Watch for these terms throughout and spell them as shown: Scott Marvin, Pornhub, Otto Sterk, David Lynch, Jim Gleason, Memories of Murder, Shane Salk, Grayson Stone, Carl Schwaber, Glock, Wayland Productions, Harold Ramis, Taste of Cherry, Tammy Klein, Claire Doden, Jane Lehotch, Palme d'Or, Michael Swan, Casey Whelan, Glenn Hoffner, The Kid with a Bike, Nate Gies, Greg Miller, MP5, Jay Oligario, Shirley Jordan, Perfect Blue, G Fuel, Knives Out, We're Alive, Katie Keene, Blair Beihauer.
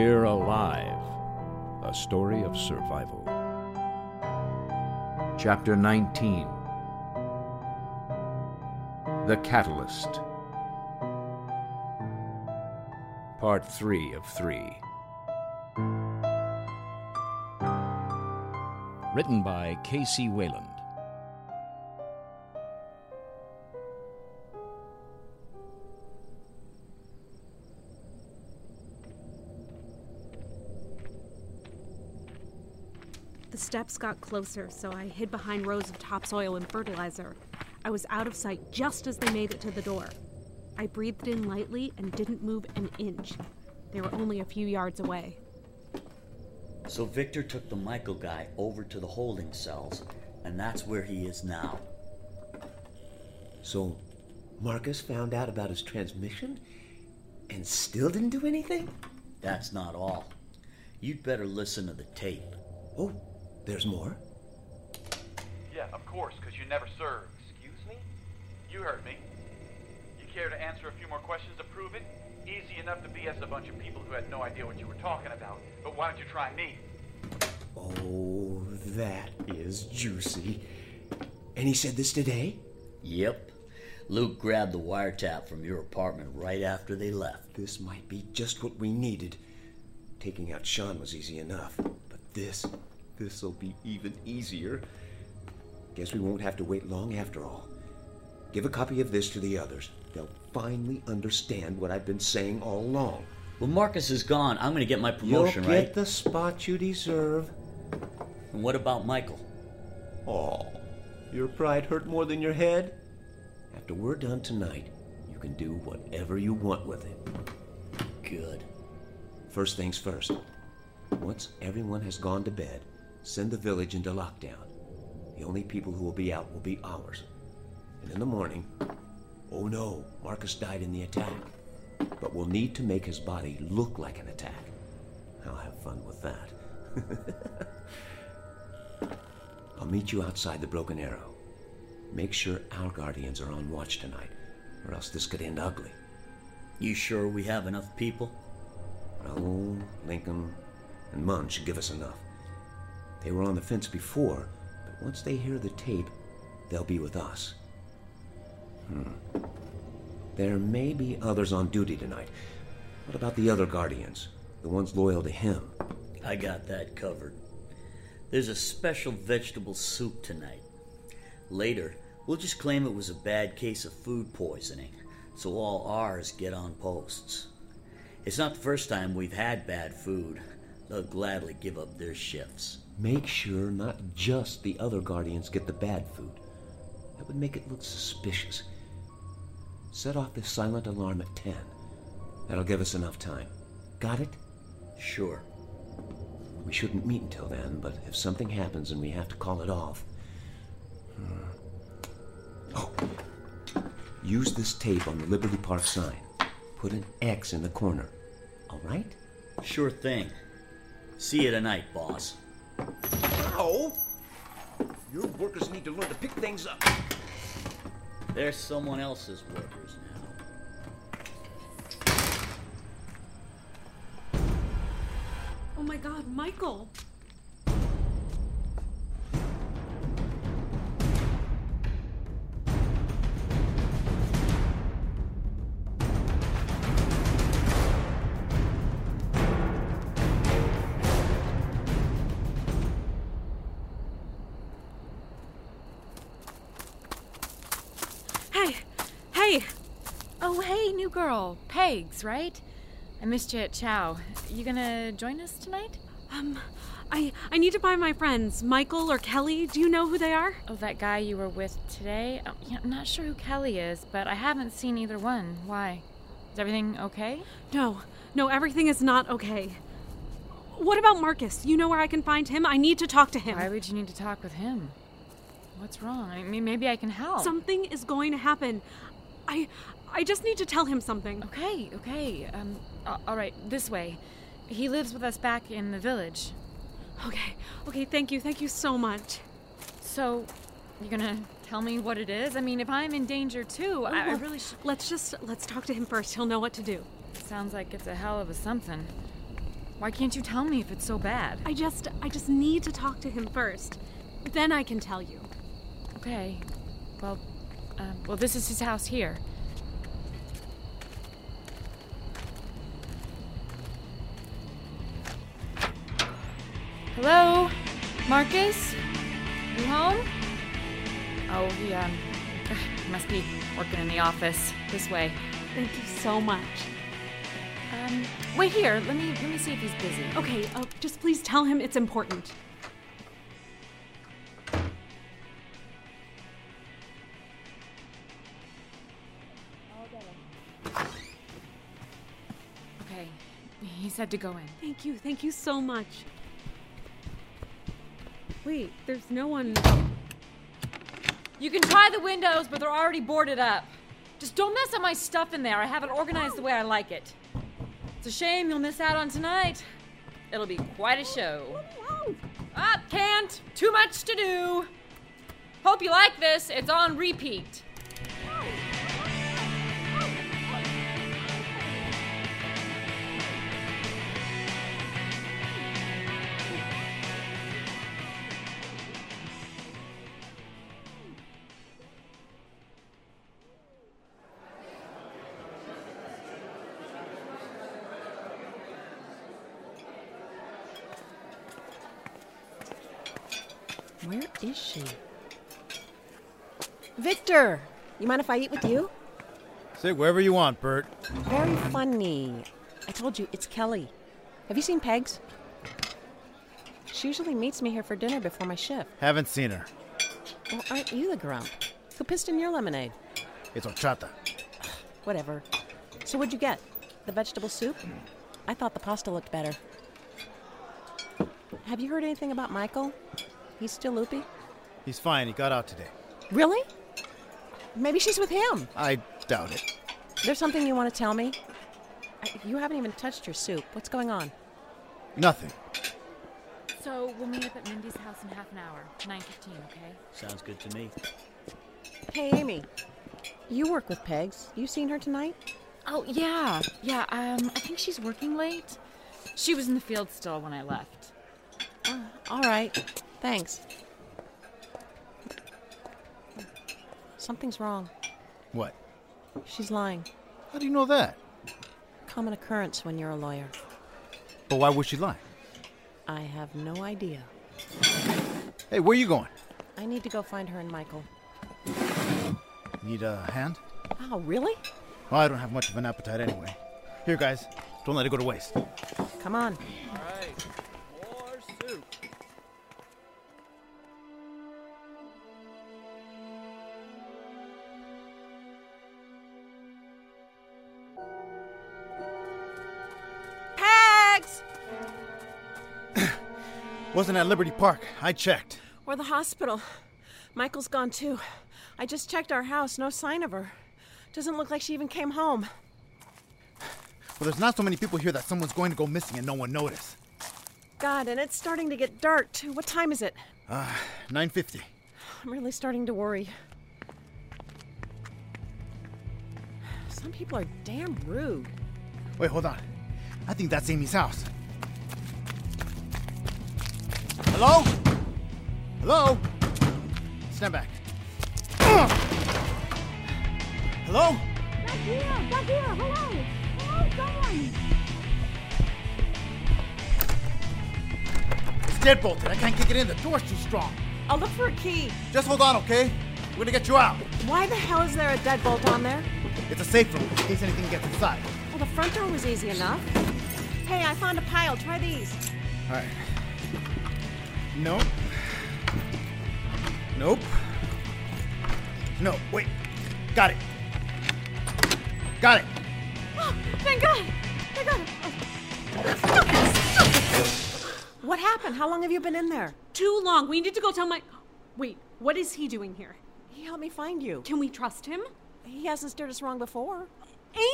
We're Alive, a story of survival. Chapter 19, The Catalyst, Part 3 of 3. Written by Casey Whelan. The steps got closer, so I hid behind rows of topsoil and fertilizer. I was out of sight just as they made it to the door. I breathed in lightly and didn't move an inch. They were only a few yards away. So Victor took the Michael guy over to the holding cells, and that's where he is now. So Marcus found out about his transmission and still didn't do anything? That's not all. You'd better listen to the tape. Oh. There's more? Yeah, of course, because you never serve. Excuse me? You heard me. You care to answer a few more questions to prove it? Easy enough to BS a bunch of people who had no idea what you were talking about. But why don't you try me? Oh, that is juicy. And he said this today? Yep. Luke grabbed the wiretap from your apartment right after they left. This might be just what we needed. Taking out Sean was easy enough, but This'll be even easier. Guess we won't have to wait long after all. Give a copy of this to the others. They'll finally understand what I've been saying all along. When Marcus is gone, I'm going to get my promotion, right? You'll get the spot you deserve. And what about Michael? Oh, your pride hurt more than your head? After we're done tonight, you can do whatever you want with it. Good. First things first. Once everyone has gone to bed, send the village into lockdown. The only people who will be out will be ours. And in the morning, oh no, Marcus died in the attack. But we'll need to make his body look like an attack. I'll have fun with that. I'll meet you outside the Broken Arrow. Make sure our guardians are on watch tonight, or else this could end ugly. You sure we have enough people? Raul, Lincoln, and Munn should give us enough. They were on the fence before, but once they hear the tape, they'll be with us. There may be others on duty tonight. What about the other guardians? The ones loyal to him? I got that covered. There's a special vegetable soup tonight. Later, we'll just claim it was a bad case of food poisoning, so all ours get on posts. It's not the first time we've had bad food. They'll gladly give up their shifts. Make sure not just the other guardians get the bad food. That would make it look suspicious. Set off the silent alarm at 10. That'll give us enough time. Got it? Sure. We shouldn't meet until then, but if something happens and we have to call it off... Oh! Use this tape on the Liberty Park sign. Put an X in the corner. All right? Sure thing. See you tonight, boss. Ow! Your workers need to learn to pick things up. They're someone else's workers now. Oh my God, Michael! Girl, Pegs, right? I missed you at Chow. You gonna join us tonight? I need to buy my friends, Michael or Kelly. Do you know who they are? Oh, that guy you were with today? Oh, yeah, I'm not sure who Kelly is, but I haven't seen either one. Why? Is everything okay? No, everything is not okay. What about Marcus? You know where I can find him? I need to talk to him. Why would you need to talk with him? What's wrong? I mean, maybe I can help. Something is going to happen. I just need to tell him something. Okay. All right, this way. He lives with us back in the village. Okay, thank you so much. So, you're gonna tell me what it is? I mean, if I'm in danger too, I really should... Let's talk to him first. He'll know what to do. Sounds like it's a hell of a something. Why can't you tell me if it's so bad? I just need to talk to him first. Then I can tell you. Okay. Well, this is his house here. Hello? Marcus? You home? Oh, he must be working in the office. This way. Thank you so much. Wait here. Let me see if he's busy. Okay, just please tell him it's important. Okay, he said to go in. Thank you so much. Wait, there's no one... You can try the windows, but they're already boarded up. Just don't mess up my stuff in there. I have it organized the way I like it. It's a shame you'll miss out on tonight. It'll be quite a show. Up, can't! Too much to do! Hope you like this. It's on repeat. Where is she? Victor! You mind if I eat with you? Sit wherever you want, Bert. Very funny. I told you, it's Kelly. Have you seen Pegs? She usually meets me here for dinner before my shift. Haven't seen her. Well, aren't you the grump? Who pissed in your lemonade? It's horchata. Whatever. So what'd you get? The vegetable soup? I thought the pasta looked better. Have you heard anything about Michael? He's still loopy? He's fine. He got out today. Really? Maybe she's with him. I doubt it. There's something you want to tell me? You haven't even touched your soup. What's going on? Nothing. So we'll meet up at Mindy's house in half an hour. 9:15, okay? Sounds good to me. Hey, Amy. You work with Pegs. You seen her tonight? Oh, yeah. I think she's working late. She was in the field still when I left. All right. Thanks. Something's wrong. What? She's lying. How do you know that? Common occurrence when you're a lawyer. But why would she lie? I have no idea. Hey, where are you going? I need to go find her and Michael. Need a hand? Oh, really? Well, I don't have much of an appetite anyway. Here, guys. Don't let it go to waste. Come on. All right. Wasn't at Liberty Park. I checked. Or the hospital. Michael's gone, too. I just checked our house. No sign of her. Doesn't look like she even came home. Well, there's not so many people here that someone's going to go missing and no one noticed. God, and it's starting to get dark, too. What time is it? 9:50. I'm really starting to worry. Some people are damn rude. Wait, hold on. I think that's Amy's house. Hello? Hello? Stand back. Hello? Back here, hello! Hello, someone! It's deadbolted. I can't kick it in. The door's too strong. I'll look for a key. Just hold on, okay? We're gonna get you out. Why the hell is there a deadbolt on there? It's a safe room, in case anything gets inside. Well, the front door was easy enough. Hey, I found a pile. Try these. All right. Nope. Nope. No, wait. Got it. Got it. Oh, thank God. I got it. Oh. What happened? How long have you been in there? Too long. We need to go tell my... Wait, what is he doing here? He helped me find you. Can we trust him? He hasn't steered us wrong before.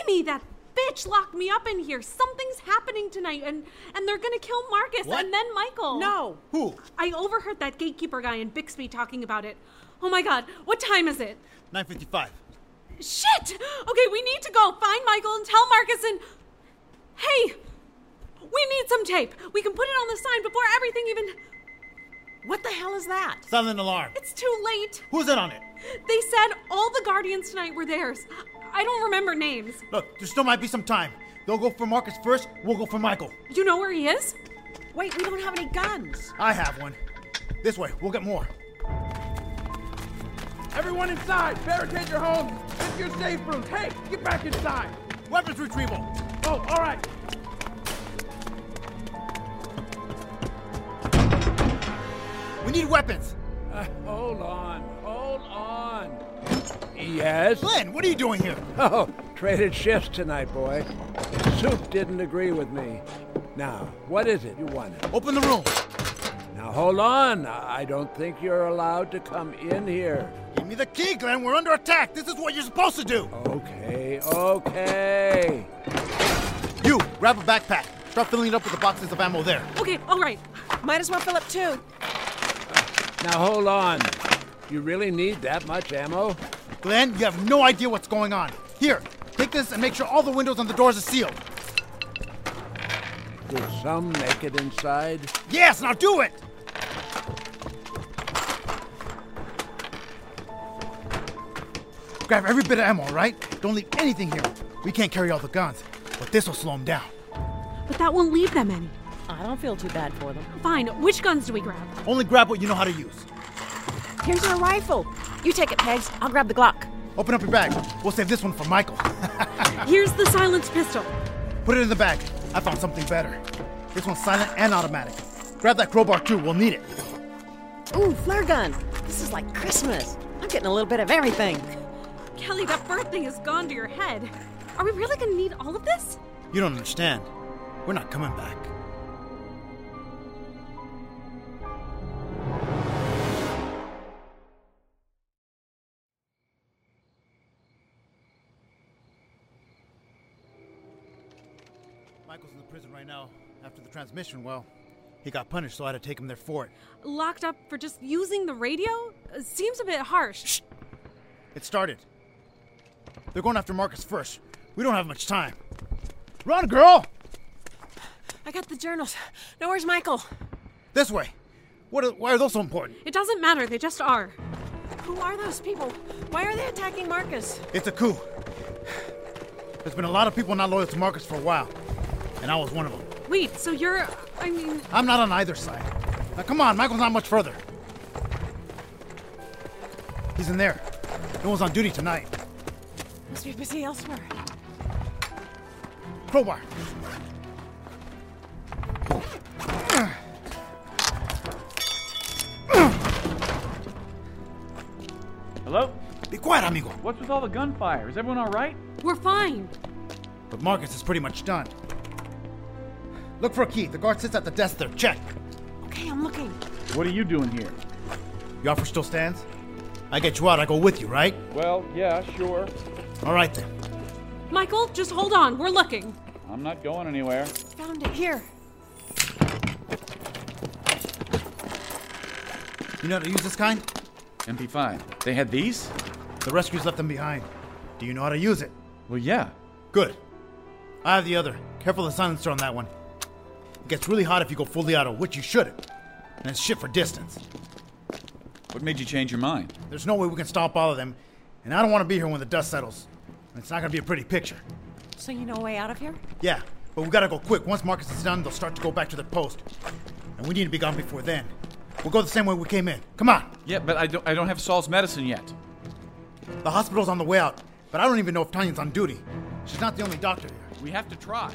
Amy, that bitch locked me up in here. Something's happening tonight, and they're gonna kill Marcus and then Michael. No. Who? I overheard that gatekeeper guy in Bixby talking about it. Oh my God, what time is it? 9:55. Shit! Okay, we need to go find Michael and tell Marcus and... Hey! We need some tape. We can put it on the sign before everything even... What the hell is that? Silent alarm. It's too late. Who's in on it? They said all the Guardians tonight were theirs. I don't remember names. Look, there still might be some time. They'll go for Marcus first, we'll go for Michael. You know where he is? Wait, we don't have any guns. I have one. This way, we'll get more. Everyone inside! Barricade your homes! Into your safe rooms! Hey, get back inside! Weapons retrieval! Oh, all right! We need weapons! Hold on. Yes? Glenn, what are you doing here? Oh, traded shifts tonight, boy. Soup didn't agree with me. Now, what is it you wanted? Open the room! Now, hold on. I don't think you're allowed to come in here. Give me the key, Glenn. We're under attack. This is what you're supposed to do. Okay. You, grab a backpack. Start filling it up with the boxes of ammo there. Okay, all right. Might as well fill up two. Now, hold on. You really need that much ammo? Glenn, you have no idea what's going on. Here, take this and make sure all the windows and the doors are sealed. Will some make it inside? Yes, now do it! Grab every bit of ammo, all right? Don't leave anything here. We can't carry all the guns, but this will slow them down. But that won't leave them any. I don't feel too bad for them. Fine, which guns do we grab? Only grab what you know how to use. Here's your rifle. You take it, Pegs. I'll grab the Glock. Open up your bag. We'll save this one for Michael. Here's the silenced pistol. Put it in the bag. I found something better. This one's silent and automatic. Grab that crowbar, too. We'll need it. Ooh, flare gun. This is like Christmas. I'm getting a little bit of everything. Kelly, that bird thing has gone to your head. Are we really going to need all of this? You don't understand. We're not coming back. Michael's in the prison right now after the transmission. Well, he got punished, so I had to take him there for it. Locked up for just using the radio? Seems a bit harsh. Shh. It started. They're going after Marcus first. We don't have much time. Run, girl! I got the journals. Now where's Michael? This way. Why are those so important? It doesn't matter. They just are. Who are those people? Why are they attacking Marcus? It's a coup. There's been a lot of people not loyal to Marcus for a while. And I was one of them. Wait, so you're... I'm not on either side. Now, come on, Michael's not much further. He's in there. No one's on duty tonight. Must be busy elsewhere. Crowbar. Hello? Be quiet, amigo. What's with all the gunfire? Is everyone all right? We're fine. But Marcus is pretty much done. Look for a key. The guard sits at the desk there. Check. Okay, I'm looking. What are you doing here? Your offer still stands? I get you out, I go with you, right? Well, yeah, sure. All right, then. Michael, just hold on. We're looking. I'm not going anywhere. Found it. Here. You know how to use this kind? MP5. They had these? The rescuers left them behind. Do you know how to use it? Well, yeah. Good. I have the other. Careful of the silencer on that one. It gets really hot if you go fully auto, which you shouldn't. and it's shit for distance. What made you change your mind? There's no way we can stop all of them, and I don't want to be here when the dust settles. It's not going to be a pretty picture. So you know a way out of here? Yeah, but we got to go quick. Once Marcus is done, they'll start to go back to their post, and we need to be gone before then. We'll go the same way we came in. Come on. Yeah, but I don't have Saul's medicine yet. The hospital's on the way out, but I don't even know if Tanya's on duty. She's not the only doctor here. We have to try.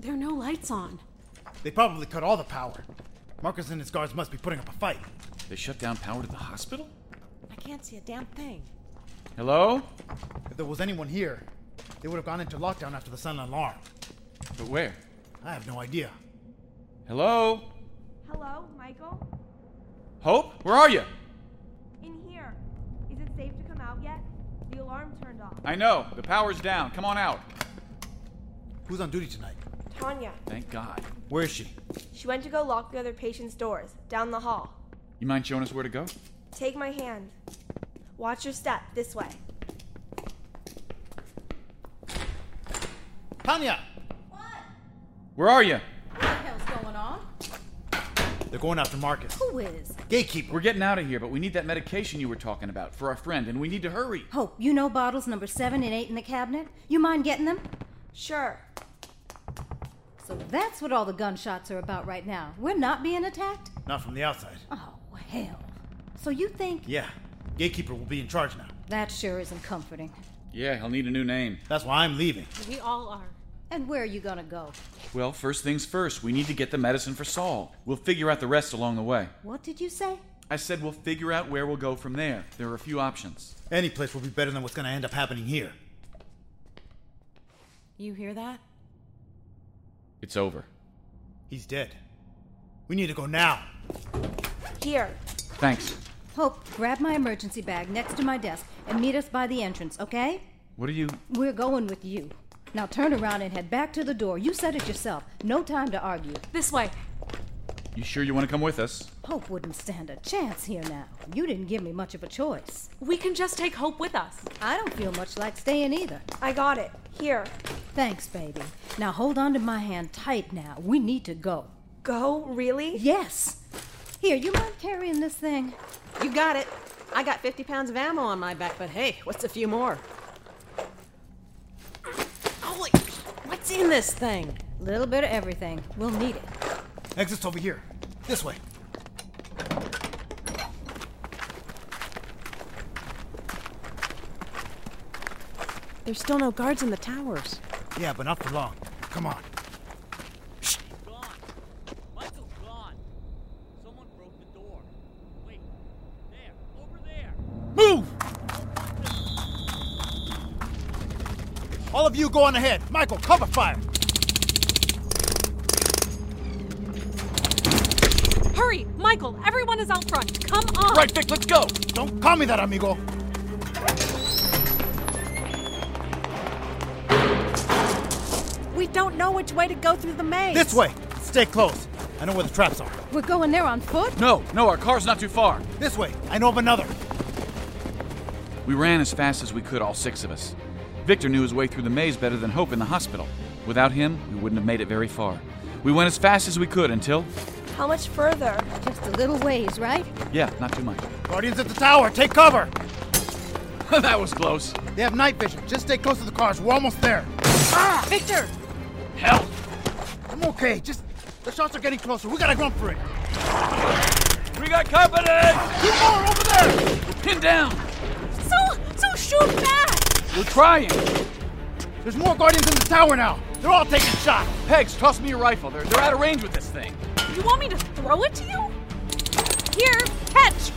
There are no lights on. They probably cut all the power. Marcus and his guards must be putting up a fight. They shut down power to the hospital? I can't see a damn thing. Hello? If there was anyone here, they would have gone into lockdown after the silent alarm. But where? I have no idea. Hello? Hello, Michael? Hope, where are you? In here. Is it safe to come out yet? The alarm turned off. I know. The power's down. Come on out. Who's on duty tonight? Tanya. Thank God. Where is she? She went to go lock the other patients' doors, down the hall. You mind showing us where to go? Take my hand. Watch your step, this way. Tanya! What? Where are you? What the hell's going on? They're going after Marcus. Who is? Gatekeeper. We're getting out of here, but we need that medication you were talking about for our friend, and we need to hurry. Hope, you know bottles number 7 and 8 in the cabinet? You mind getting them? Sure. So that's what all the gunshots are about right now. We're not being attacked? Not from the outside. Oh, hell. So you think... Yeah. Gatekeeper will be in charge now. That sure isn't comforting. Yeah, he'll need a new name. That's why I'm leaving. We all are. And where are you gonna go? Well, first things first. We need to get the medicine for Saul. We'll figure out the rest along the way. What did you say? I said we'll figure out where we'll go from there. There are a few options. Any place will be better than what's gonna end up happening here. You hear that? It's over. He's dead. We need to go now. Here. Thanks. Hope, grab my emergency bag next to my desk and meet us by the entrance, okay? What are you... We're going with you. Now turn around and head back to the door. You said it yourself. No time to argue. This way. You sure you want to come with us? Hope wouldn't stand a chance here now. You didn't give me much of a choice. We can just take Hope with us. I don't feel much like staying either. I got it. Here. Thanks, baby. Now hold on to my hand tight now. We need to go. Go? Really? Yes. Here, you mind carrying this thing? You got it. I got 50 pounds of ammo on my back, but hey, what's a few more? Holy, what's in this thing? A little bit of everything. We'll need it. Exit's over here. This way. There's still no guards in the towers. Yeah, but not for long. Come on. Shh. Gone. Michael's gone. Someone broke the door. Wait. There. Over there. Move! All of you go on ahead. Michael, cover fire. Hurry, Michael. Everyone is out front. Come on. Right, Vic. Let's go. Don't call me that, amigo. We don't know which way to go through the maze. This way. Stay close. I know where the traps are. We're going there on foot? No, our car's not too far. This way. I know of another. We ran as fast as we could, all six of us. Victor knew his way through the maze better than Hope in the hospital. Without him, we wouldn't have made it very far. We went as fast as we could until... How much further? Just a little ways, right? Yeah, not too much. Guardians at the tower, take cover! That was close. They have night vision. Just stay close to the cars. We're almost there. Ah! Victor! Help! I'm okay, just... The shots are getting closer. We gotta go for it. We got company! Keep going, over there! We're pinned down! So shoot back! We're trying! There's more guardians in the tower now! They're all taking shots! Pegs, toss me your rifle. They're out of range with this thing. You want me to throw it to you? Here, catch!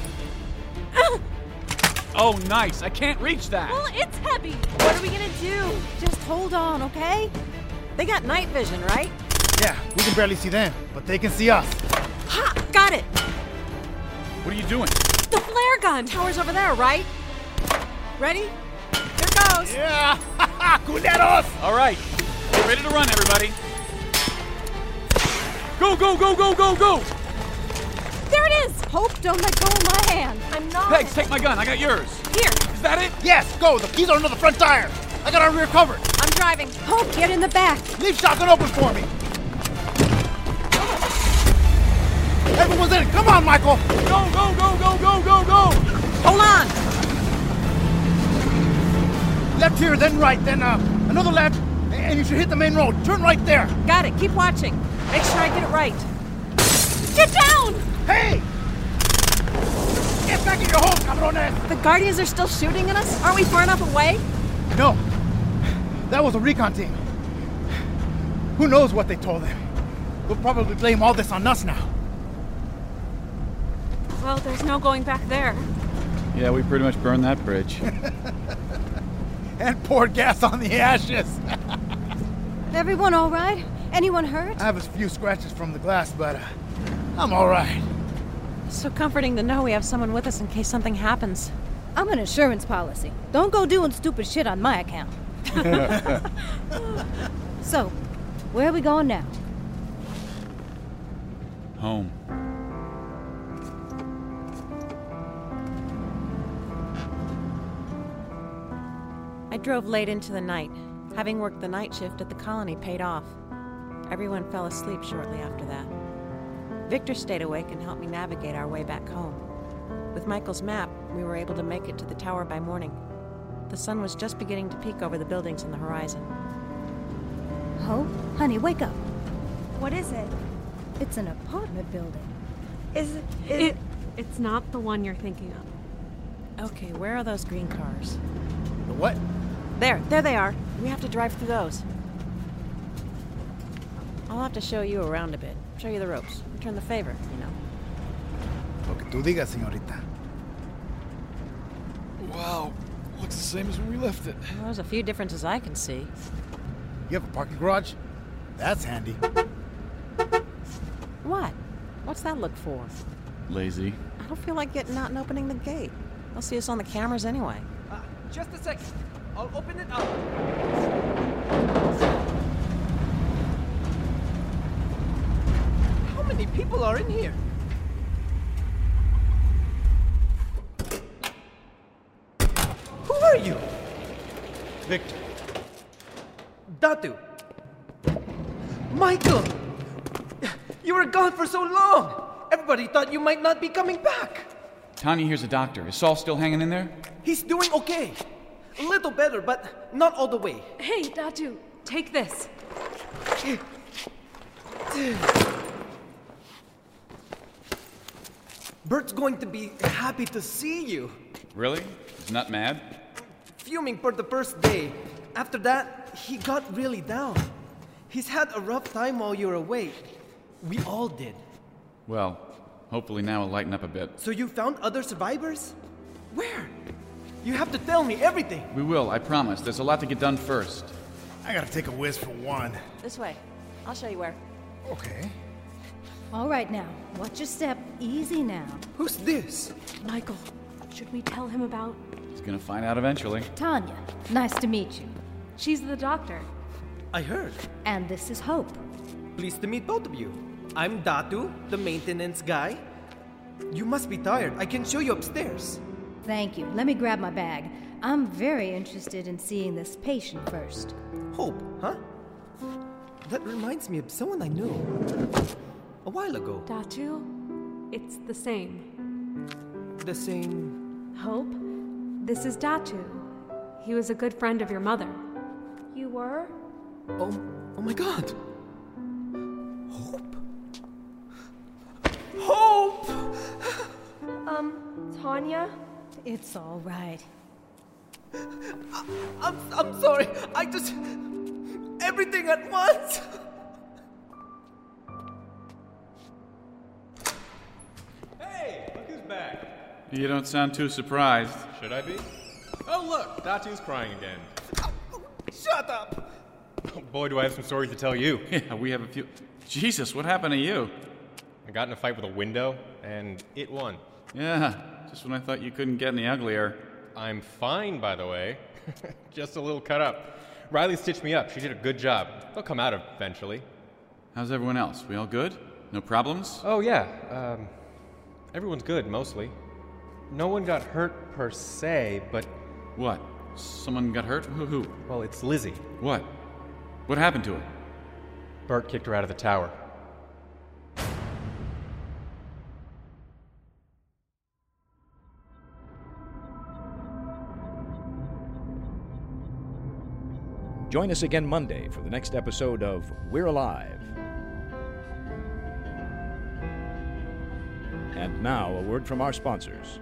Oh, nice. I can't reach that. Well, it's heavy. What are we gonna do? Just hold on, okay? They got night vision, right? Yeah, we can barely see them, but they can see us. Ha! Got it! What are you doing? The flare gun! Tower's over there, right? Ready? Here goes! Yeah! Ha ha! Culeros! All right. Get ready to run, everybody. Go, go, go, go, go, go! There it is! Hope, don't let go of my hand. I'm not. Pegs, take my gun. I got yours. Here. Is that it? Yes, go. The keys are under the front tire. I got our rear covered. I'm driving. Hope, get in the back. Leave shotgun open for me. Oh. Everyone's in it. Come on, Michael. Go, go, go, go, go, go, go. Hold on. Left here, then right, then another left, and you should hit the main road. Turn right there. Got it. Keep watching. Make sure I get it right. Get down! Hey! Get back in your hole, cabrones! The Guardians are still shooting at us? Aren't we far enough away? No. That was a recon team. Who knows what they told them? They'll probably blame all this on us now. Well, there's no going back there. Yeah, we pretty much burned that bridge. And poured gas on the ashes. Everyone all right? Anyone hurt? I have a few scratches from the glass, but... I'm all right. It's so comforting to know we have someone with us in case something happens. I'm an insurance policy. Don't go doing stupid shit on my account. So, where are we going now? Home. I drove late into the night. Having worked the night shift at the colony paid off. Everyone fell asleep shortly after that. Victor stayed awake and helped me navigate our way back home. With Michael's map, we were able to make it to the tower by morning. The sun was just beginning to peek over the buildings in the horizon. Hope, honey, wake up. What is it? It's an apartment building. It's not the one you're thinking of. Okay, where are those green cars? The what? There they are. We have to drive through those. I'll have to show you around a bit. Show you the ropes. Return the favor, you know. Lo que tú digas, señorita. Wow, looks the same as when we left it. Well, there's a few differences I can see. You have a parking garage? That's handy. What? What's that look for? Lazy. I don't feel like getting out and opening the gate. They'll see us on the cameras anyway. Just a second. I'll open it up. People are in here. Who are you? Victor. Datu. Michael! You were gone for so long! Everybody thought you might not be coming back. Tanya here's a doctor. Is Saul still hanging in there? He's doing okay. A little better, but not all the way. Hey, Datu, take this. Bert's going to be happy to see you. Really? He's not mad? Fuming for the first day. After that, he got really down. He's had a rough time while you were away. We all did. Well, hopefully now it'll lighten up a bit. So you found other survivors? Where? You have to tell me everything. We will, I promise. There's a lot to get done first. I gotta take a whiz for one. This way. I'll show you where. Okay. All right now. Watch your step. Easy now. Who's this? Michael. Should we tell him about... He's gonna find out eventually. Tanya. Nice to meet you. She's the doctor. I heard. And this is Hope. Pleased to meet both of you. I'm Datu, the maintenance guy. You must be tired. I can show you upstairs. Thank you. Let me grab my bag. I'm very interested in seeing this patient first. Hope, huh? That reminds me of someone I knew a while ago. Datu, it's the same. The same? Hope, this is Datu. He was a good friend of your mother. You were? Oh my God. Hope. Hope! Tanya? It's all right. I'm sorry. I just... Everything at once! Hey! Look who's back. You don't sound too surprised. Should I be? Oh, look! Datu's crying again. Shut up! Oh, boy, do I have some stories to tell you. Yeah, we have a few... Jesus, what happened to you? I got in a fight with a window, and it won. Yeah, just when I thought you couldn't get any uglier. I'm fine, by the way. Just a little cut up. Riley stitched me up. She did a good job. They'll come out eventually. How's everyone else? We all good? No problems? Oh, yeah. Everyone's good, mostly. No one got hurt per se, but... What? Someone got hurt? Who? Well, it's Lizzie. What? What happened to her? Bert kicked her out of the tower. Join us again Monday for the next episode of We're Alive. And now, a word from our sponsors.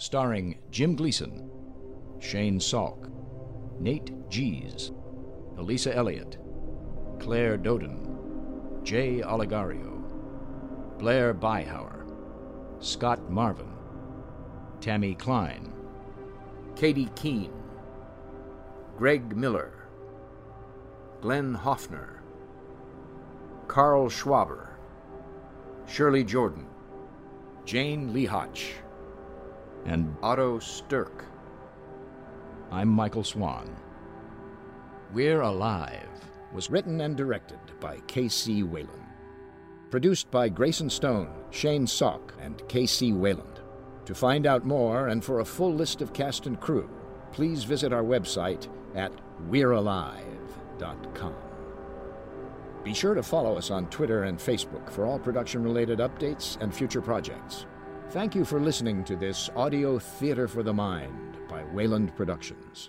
Starring Jim Gleason, Shane Salk, Nate Gies, Elisa Elliott, Claire Doden, Jay Oligario, Blair Beihauer, Scott Marvin, Tammy Klein, Katie Keene, Greg Miller, Glenn Hoffner, Carl Schwaber, Shirley Jordan, Jane Lehotch, and Otto Sterk. I'm Michael Swan. We're Alive was written and directed by Casey Whelan. Produced by Grayson Stone, Shane Salk, and Casey Whelan. To find out more and for a full list of cast and crew, please visit our website at we'realive.com. Be sure to follow us on Twitter and Facebook for all production-related updates and future projects. Thank you for listening to this audio theater for the mind by Wayland Productions.